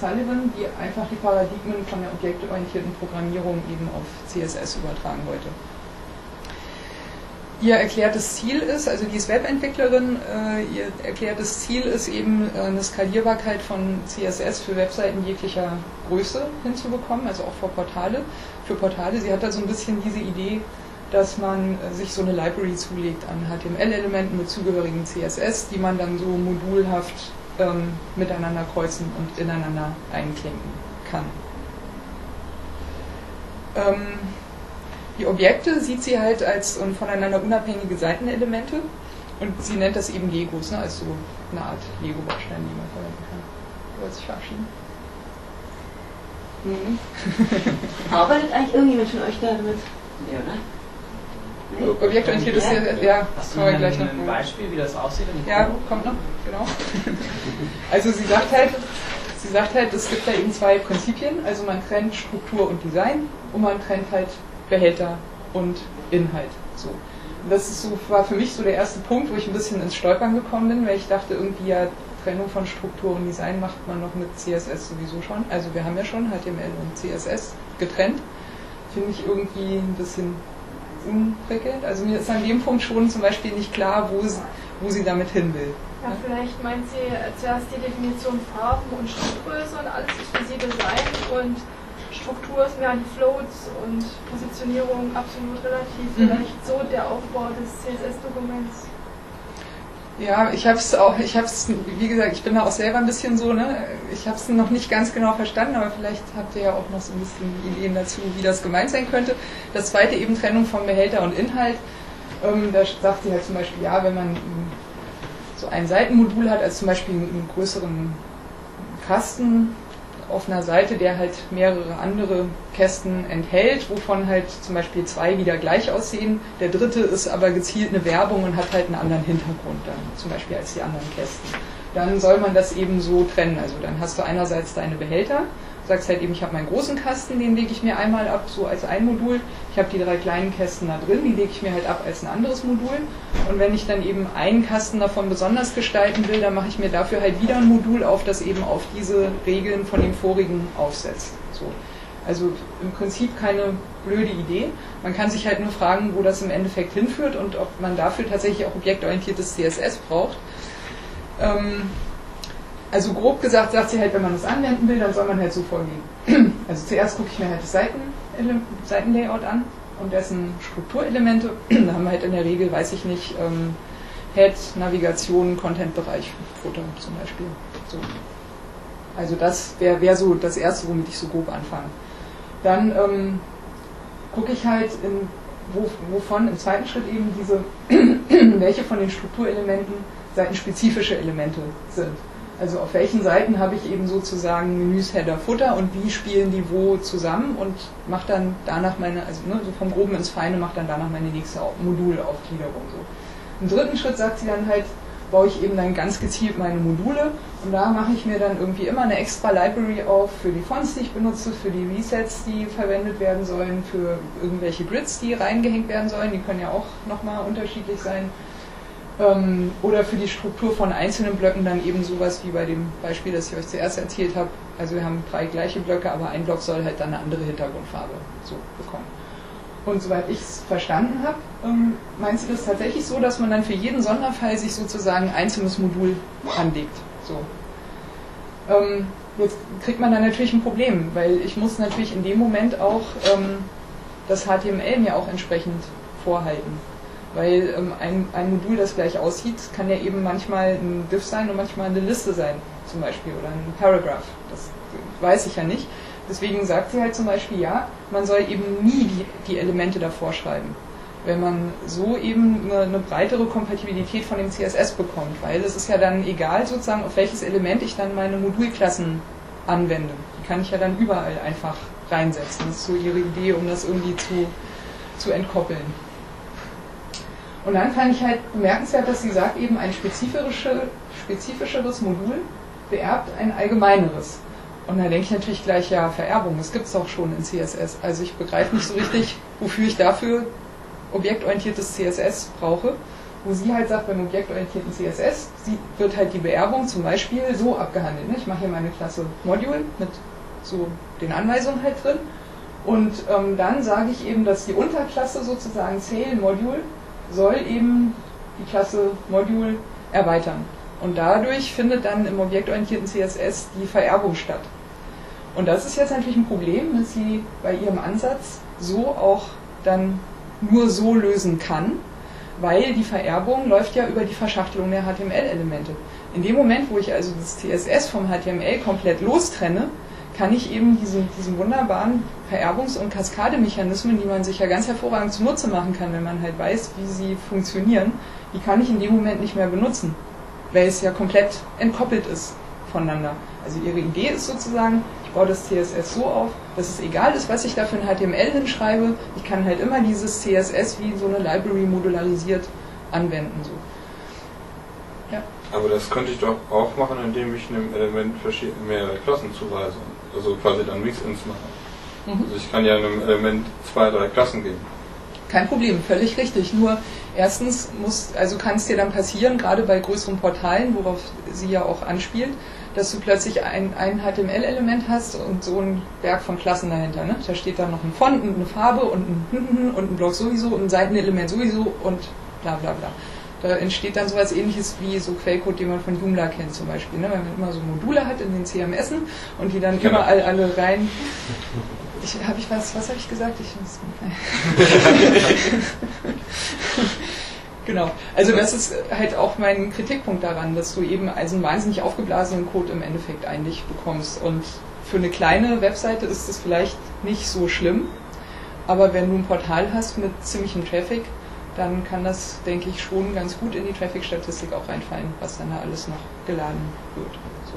Sullivan, die einfach die Paradigmen von der objektorientierten Programmierung eben auf CSS übertragen wollte. Ihr erklärtes Ziel ist, also die ist Webentwicklerin, ihr erklärtes Ziel ist eben eine Skalierbarkeit von CSS für Webseiten jeglicher Größe hinzubekommen, also auch für Portale. Sie hat da so ein bisschen diese Idee, dass man sich so eine Library zulegt an HTML-Elementen mit zugehörigen CSS, die man dann so modulhaft miteinander kreuzen und ineinander einklinken kann. Die Objekte sieht sie halt als voneinander unabhängige Seitenelemente und sie nennt das eben Legos, ne? Also so eine Art Lego-Baustein, die man verwenden kann. Wollt sich verabschieden? Arbeitet eigentlich irgendjemand von euch damit? Ja, ne? Objektorientiertes CSS, ja, das können wir gleich noch. Ein Beispiel, wie das aussieht? Ja, kommt noch, genau. Also sie sagt halt, es gibt da eben zwei Prinzipien, also man trennt Struktur und Design und man trennt halt Behälter und Inhalt. So. Und das ist so, war für mich so der erste Punkt, wo ich ein bisschen ins Stolpern gekommen bin, weil ich dachte irgendwie, ja, Trennung von Struktur und Design macht man noch mit CSS sowieso schon. Also wir haben ja schon HTML und CSS getrennt. Finde ich irgendwie ein bisschen unprickelnd. Also mir ist an dem Punkt schon zum Beispiel nicht klar, wo sie damit hin will. Ja, vielleicht meint sie zuerst die Definition Farben und Schriftgröße und alles ist für sie Design und Struktur ist mehr an Floats und Positionierung absolut relativ. Vielleicht so der Aufbau des CSS-Dokuments. Ja, ich habe es, wie gesagt, ich bin da auch selber ein bisschen so, ne? Ich habe es noch nicht ganz genau verstanden, aber vielleicht habt ihr ja auch noch so ein bisschen Ideen dazu, wie das gemeint sein könnte. Das zweite eben Trennung von Behälter und Inhalt. Da sagt sie halt zum Beispiel, ja, wenn man so ein Seitenmodul hat, als zum Beispiel einen größeren Kasten auf einer Seite, der halt mehrere andere Kästen enthält, wovon halt zum Beispiel zwei wieder gleich aussehen. Der dritte ist aber gezielt eine Werbung und hat halt einen anderen Hintergrund dann, zum Beispiel als die anderen Kästen. Dann soll man das eben so trennen. Also dann hast du einerseits deine Behälter sagst halt eben, ich habe meinen großen Kasten, den lege ich mir einmal ab, so als ein Modul. Ich habe die drei kleinen Kästen da drin, die lege ich mir halt ab als ein anderes Modul. Und wenn ich dann eben einen Kasten davon besonders gestalten will, dann mache ich mir dafür halt wieder ein Modul auf, das eben auf diese Regeln von dem vorigen aufsetzt. So. Also im Prinzip keine blöde Idee. Man kann sich halt nur fragen, wo das im Endeffekt hinführt und ob man dafür tatsächlich auch objektorientiertes CSS braucht. Also grob gesagt sagt sie halt, wenn man das anwenden will, dann soll man halt so vorgehen. Also zuerst gucke ich mir halt das Seitenlayout an und dessen Strukturelemente. Da haben wir halt in der Regel, weiß ich nicht, Head, Navigation, Content-Bereich, Footer zum Beispiel. So. Also das wäre so das Erste, womit ich so grob anfange. Dann gucke ich halt, wovon im zweiten Schritt eben welche von den Strukturelementen seitenspezifische Elemente sind. Also auf welchen Seiten habe ich eben sozusagen Menüs, Header, Footer und wie spielen die wo zusammen und mache dann danach so vom Groben ins Feine, mache dann danach meine nächste Modulaufgliederung. So. Im dritten Schritt sagt sie dann halt, baue ich eben dann ganz gezielt meine Module und da mache ich mir dann irgendwie immer eine extra Library auf für die Fonts, die ich benutze, für die Resets, die verwendet werden sollen, für irgendwelche Grids, die reingehängt werden sollen, die können ja auch nochmal unterschiedlich sein. Oder für die Struktur von einzelnen Blöcken dann eben sowas wie bei dem Beispiel, das ich euch zuerst erzählt habe. Also wir haben drei gleiche Blöcke, aber ein Block soll halt dann eine andere Hintergrundfarbe so bekommen. Und soweit ich es verstanden habe, meint sie das tatsächlich so, dass man dann für jeden Sonderfall sich sozusagen ein einzelnes Modul anlegt. So. Jetzt kriegt man dann natürlich ein Problem, weil ich muss natürlich in dem Moment auch das HTML mir auch entsprechend vorhalten. Weil ein Modul, das gleich aussieht, kann ja eben manchmal ein Div sein und manchmal eine Liste sein, zum Beispiel, oder ein Paragraph. Das weiß ich ja nicht. Deswegen sagt sie halt zum Beispiel, ja, man soll eben nie die Elemente davor schreiben, wenn man so eben eine breitere Kompatibilität von dem CSS bekommt. Weil es ist ja dann egal, sozusagen, auf welches Element ich dann meine Modulklassen anwende. Die kann ich ja dann überall einfach reinsetzen. Das ist so ihre Idee, um das irgendwie zu entkoppeln. Und dann fand ich halt bemerkenswert, dass sie sagt, eben ein spezifischeres Modul beerbt ein allgemeineres. Und da denke ich natürlich gleich, ja, Vererbung, das gibt es auch schon in CSS. Also ich begreife nicht so richtig, wofür ich dafür objektorientiertes CSS brauche. Wo sie halt sagt, beim objektorientierten CSS wird halt die Beerbung zum Beispiel so abgehandelt. Ich mache hier meine Klasse Module mit so den Anweisungen halt drin. Und dann sage ich eben, dass die Unterklasse sozusagen Sale Module soll eben die Klasse Modul erweitern. Und dadurch findet dann im objektorientierten CSS die Vererbung statt. Und das ist jetzt natürlich ein Problem, dass sie bei ihrem Ansatz so auch dann nur so lösen kann, weil die Vererbung läuft ja über die Verschachtelung der HTML-Elemente. In dem Moment, wo ich also das CSS vom HTML komplett lostrenne, kann ich eben diesen wunderbaren Vererbungs- und Kaskademechanismen, die man sich ja ganz hervorragend zunutze machen kann, wenn man halt weiß, wie sie funktionieren, die kann ich in dem Moment nicht mehr benutzen, weil es ja komplett entkoppelt ist voneinander. Also ihre Idee ist sozusagen, ich baue das CSS so auf, dass es egal ist, was ich da für ein HTML hinschreibe, ich kann halt immer dieses CSS wie so eine Library modularisiert anwenden. So. Ja. Aber das könnte ich doch auch machen, indem ich einem Element mehrere Klassen zuweise. Also quasi dann Mix-Ins mache. Mhm. Also ich kann ja einem Element 2, 3 Klassen geben. Kein Problem, völlig richtig. Nur erstens kann es dir dann passieren, gerade bei größeren Portalen, worauf sie ja auch anspielt, dass du plötzlich ein HTML-Element hast und so ein Berg von Klassen dahinter. Ne? Da steht dann noch ein Font und eine Farbe und ein Block sowieso und ein Seitenelement sowieso und bla bla bla. Da entsteht dann sowas ähnliches wie so Quellcode, den man von Joomla kennt zum Beispiel. Ne? Wenn man immer so Module hat in den CMSen und die dann überall alle rein... Was habe ich gesagt? Genau. Also das ist halt auch mein Kritikpunkt daran, dass du eben einen wahnsinnig aufgeblasenen Code im Endeffekt eigentlich bekommst. Und für eine kleine Webseite ist das vielleicht nicht so schlimm, aber wenn du ein Portal hast mit ziemlichem Traffic, dann kann das, denke ich, schon ganz gut in die Traffic-Statistik auch reinfallen, was dann da alles noch geladen wird. So.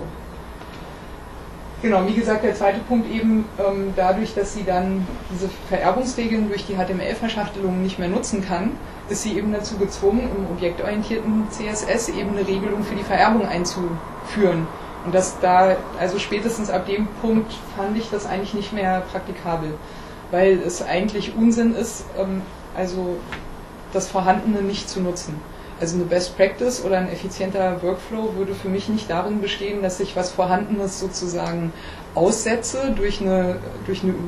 Genau, wie gesagt, der zweite Punkt eben, dadurch, dass sie dann diese Vererbungsregeln durch die HTML-Verschachtelung nicht mehr nutzen kann, ist sie eben dazu gezwungen, im objektorientierten CSS eben eine Regelung für die Vererbung einzuführen. Und also spätestens ab dem Punkt fand ich das eigentlich nicht mehr praktikabel, weil es eigentlich Unsinn ist, also das Vorhandene nicht zu nutzen. Also eine Best Practice oder ein effizienter Workflow würde für mich nicht darin bestehen, dass ich was Vorhandenes sozusagen aussetze durch eine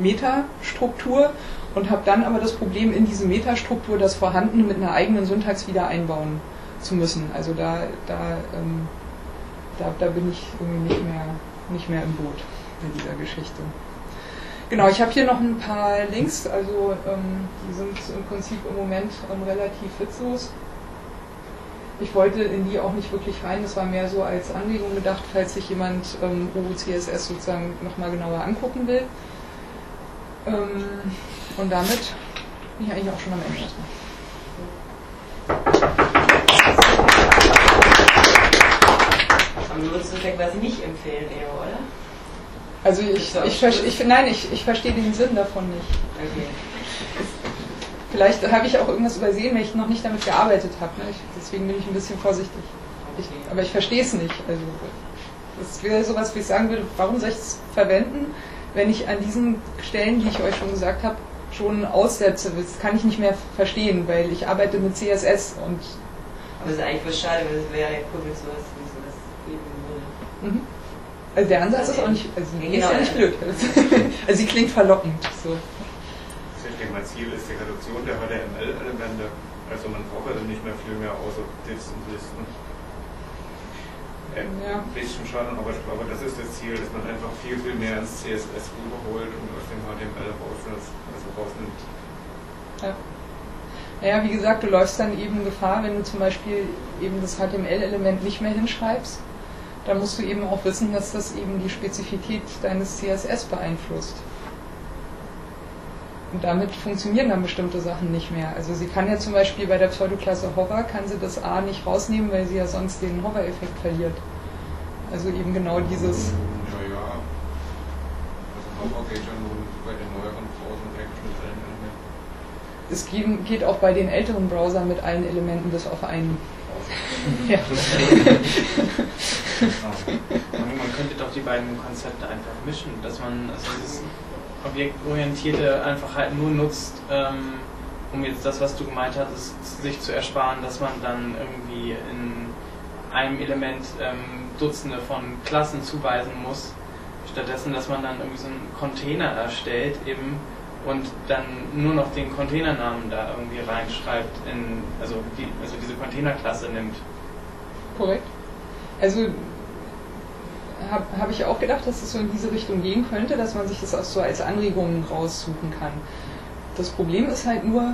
Metastruktur und habe dann aber das Problem, in diese Metastruktur das Vorhandene mit einer eigenen Syntax wieder einbauen zu müssen. Also da bin ich irgendwie nicht mehr im Boot in dieser Geschichte. Genau, ich habe hier noch ein paar Links, also die sind im Prinzip im Moment relativ witzlos. Ich wollte in die auch nicht wirklich rein, das war mehr so als Anregung gedacht, falls sich jemand CSS sozusagen nochmal genauer angucken will. Und damit bin ich eigentlich auch schon am Ende. Ansonsten was nicht empfehlen, eher, oder? Also ich verstehe den Sinn davon nicht. Okay. Vielleicht habe ich auch irgendwas übersehen, wenn ich noch nicht damit gearbeitet habe. Ne? Deswegen bin ich ein bisschen vorsichtig. Aber ich verstehe es nicht. Also, das wäre sowas, wie ich sagen würde, warum soll ich es verwenden, wenn ich an diesen Stellen, die ich euch schon gesagt habe, schon aussetze. Das kann ich nicht mehr verstehen, weil ich arbeite mit CSS. Und aber es ist eigentlich was schade, weil es wäre ja cool, wenn es sowas geben würde. Mhm. Also der Ansatz ist auch nicht, ist ja nicht blöd. Also sie klingt verlockend. So. Ich denke, mein Ziel ist die Reduktion der HTML-Elemente. Also man braucht also nicht mehr viel mehr außer Tipps und Listen. Ein bisschen schade, aber ich glaube, das ist das Ziel, dass man einfach viel, viel mehr ins CSS rüberholt und aus dem HTML rausnimmt. Ja. Naja, wie gesagt, du läufst dann eben Gefahr, wenn du zum Beispiel eben das HTML-Element nicht mehr hinschreibst, dann musst du eben auch wissen, dass das eben die Spezifität deines CSS beeinflusst. Und damit funktionieren dann bestimmte Sachen nicht mehr. Also sie kann ja zum Beispiel bei der Pseudoklasse Hover, kann sie das A nicht rausnehmen, weil sie ja sonst den Hover-Effekt verliert. Also eben genau dieses... Ja. Also Hover geht ja nur bei den neueren Browsern eigentlich mit allen Elementen. Es geht auch bei den älteren Browsern mit allen Elementen bis auf einen. Ja. Man könnte doch die beiden Konzepte einfach mischen, dass man... Also dieses objektorientierte einfach halt nur nutzt, um jetzt das, was du gemeint hattest, sich zu ersparen, dass man dann irgendwie in einem Element Dutzende von Klassen zuweisen muss, stattdessen, dass man dann irgendwie so einen Container erstellt eben und dann nur noch den Containernamen da irgendwie reinschreibt, also diese Containerklasse nimmt. Korrekt. Also habe ich auch gedacht, dass es so in diese Richtung gehen könnte, dass man sich das auch so als Anregungen raussuchen kann. Das Problem ist halt nur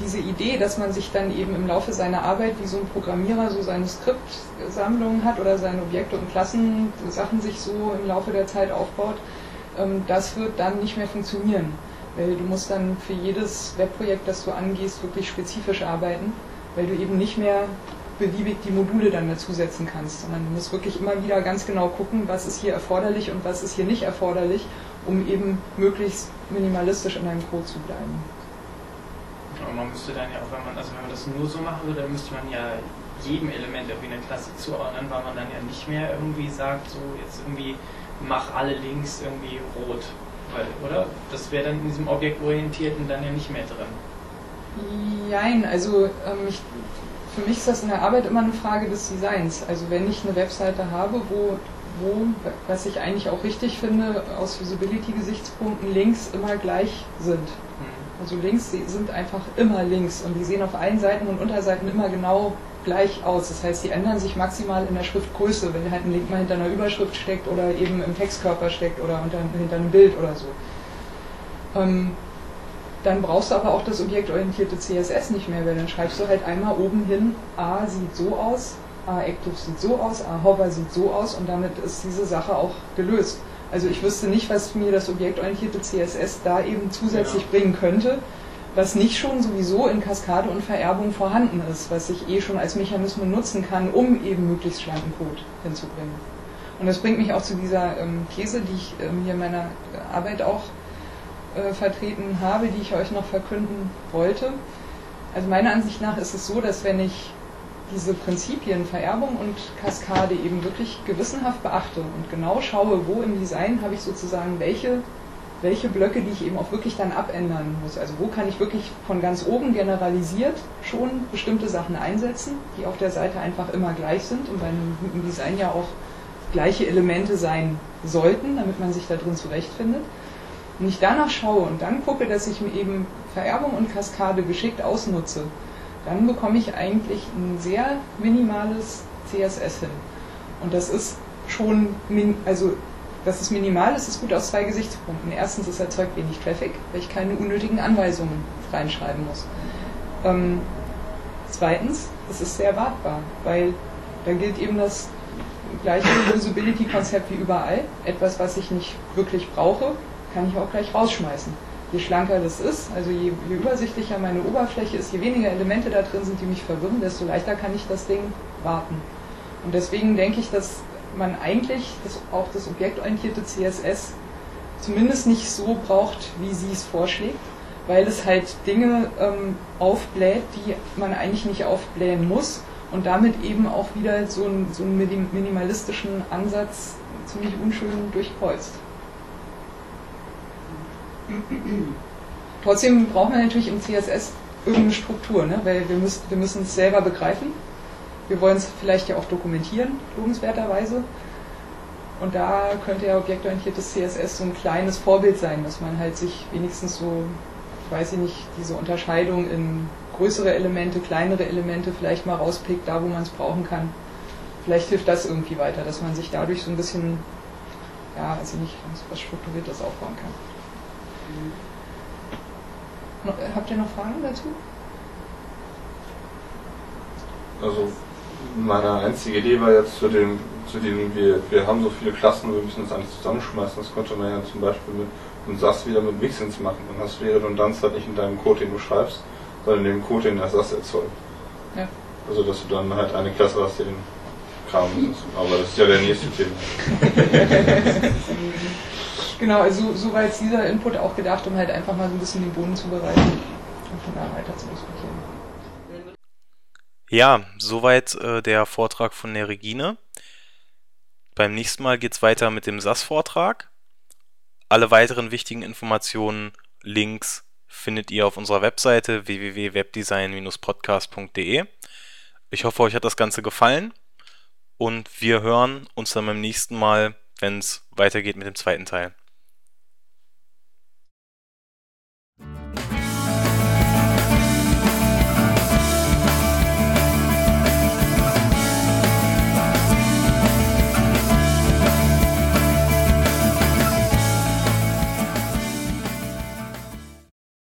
diese Idee, dass man sich dann eben im Laufe seiner Arbeit wie so ein Programmierer so seine Skriptsammlungen hat oder seine Objekte und Klassen, Sachen sich so im Laufe der Zeit aufbaut, das wird dann nicht mehr funktionieren. Weil du musst dann für jedes Webprojekt, das du angehst, wirklich spezifisch arbeiten, weil du eben nicht mehr beliebig die Module dann dazusetzen kannst, sondern du musst wirklich immer wieder ganz genau gucken, was ist hier erforderlich und was ist hier nicht erforderlich, um eben möglichst minimalistisch in deinem Code zu bleiben. Ja, und man müsste dann ja auch, wenn man das nur so machen würde, dann müsste man ja jedem Element irgendwie eine Klasse zuordnen, weil man dann ja nicht mehr irgendwie sagt, so jetzt irgendwie mach alle Links irgendwie rot, oder? Das wäre dann in diesem Objektorientierten dann ja nicht mehr drin. Nein, also für mich ist das in der Arbeit immer eine Frage des Designs. Also wenn ich eine Webseite habe, wo was ich eigentlich auch richtig finde, aus Usability-Gesichtspunkten Links immer gleich sind. Also Links sind einfach immer Links und die sehen auf allen Seiten und Unterseiten immer genau gleich aus. Das heißt, die ändern sich maximal in der Schriftgröße, wenn halt ein Link mal hinter einer Überschrift steckt oder eben im Textkörper steckt oder hinter einem Bild oder so. Dann brauchst du aber auch das objektorientierte CSS nicht mehr, weil dann schreibst du halt einmal oben hin, A sieht so aus, A Active sieht so aus, A Hover sieht so aus und damit ist diese Sache auch gelöst. Also ich wüsste nicht, was mir das objektorientierte CSS da eben zusätzlich bringen könnte, was nicht schon sowieso in Kaskade und Vererbung vorhanden ist, was ich eh schon als Mechanismus nutzen kann, um eben möglichst schlanken Code hinzubringen. Und das bringt mich auch zu dieser These, die ich hier in meiner Arbeit auch vertreten habe, die ich euch noch verkünden wollte. Also meiner Ansicht nach ist es so, dass wenn ich diese Prinzipien Vererbung und Kaskade eben wirklich gewissenhaft beachte und genau schaue, wo im Design habe ich sozusagen welche Blöcke, die ich eben auch wirklich dann abändern muss. Also wo kann ich wirklich von ganz oben generalisiert schon bestimmte Sachen einsetzen, die auf der Seite einfach immer gleich sind und bei einem guten Design ja auch gleiche Elemente sein sollten, damit man sich da drin zurechtfindet. Und ich danach schaue und dann gucke, dass ich mir eben Vererbung und Kaskade geschickt ausnutze, dann bekomme ich eigentlich ein sehr minimales CSS hin. Und das ist schon, also dass es minimal ist, ist gut aus zwei Gesichtspunkten. Erstens, es erzeugt wenig Traffic, weil ich keine unnötigen Anweisungen reinschreiben muss. Zweitens, es ist sehr wartbar, weil da gilt eben das gleiche Usability-Konzept wie überall. Etwas, was ich nicht wirklich brauche, kann ich auch gleich rausschmeißen. Je schlanker das ist, also je übersichtlicher meine Oberfläche ist, je weniger Elemente da drin sind, die mich verwirren, desto leichter kann ich das Ding warten. Und deswegen denke ich, dass man eigentlich auch das objektorientierte CSS zumindest nicht so braucht, wie sie es vorschlägt, weil es halt Dinge aufbläht, die man eigentlich nicht aufblähen muss und damit eben auch wieder so einen minimalistischen Ansatz ziemlich unschön durchkreuzt. Trotzdem braucht man natürlich im CSS irgendeine Struktur, ne? Weil wir müssen es selber begreifen. Wir wollen es vielleicht ja auch dokumentieren, lobenswerterweise. Und da könnte ja objektorientiertes CSS so ein kleines Vorbild sein, dass man halt sich wenigstens so, ich weiß nicht, diese Unterscheidung in größere Elemente, kleinere Elemente vielleicht mal rauspickt, da wo man es brauchen kann. Vielleicht hilft das irgendwie weiter, dass man sich dadurch so ein bisschen, ja, also nicht was Strukturiertes aufbauen kann. Habt ihr noch Fragen dazu? Also meine einzige Idee war jetzt wir haben so viele Klassen, wir müssen das alles zusammenschmeißen, das könnte man ja zum Beispiel mit Sass wieder mit Mixins machen. Und das wäre Redundanz halt nicht in deinem Code, den du schreibst, sondern in dem Code, den der Sass erzeugt. Ja. Also dass du dann halt eine Klasse hast, den Kram ist. Aber das ist ja der nächste Thema. Genau, also soweit ist dieser Input auch gedacht, um halt einfach mal so ein bisschen den Boden zu bereiten und von da weiter zu diskutieren. Ja, soweit der Vortrag von der Regine. Beim nächsten Mal geht es weiter mit dem SAS-Vortrag. Alle weiteren wichtigen Informationen, Links findet ihr auf unserer Webseite www.webdesign-podcast.de. Ich hoffe, euch hat das Ganze gefallen und wir hören uns dann beim nächsten Mal, wenn es weitergeht mit dem zweiten Teil.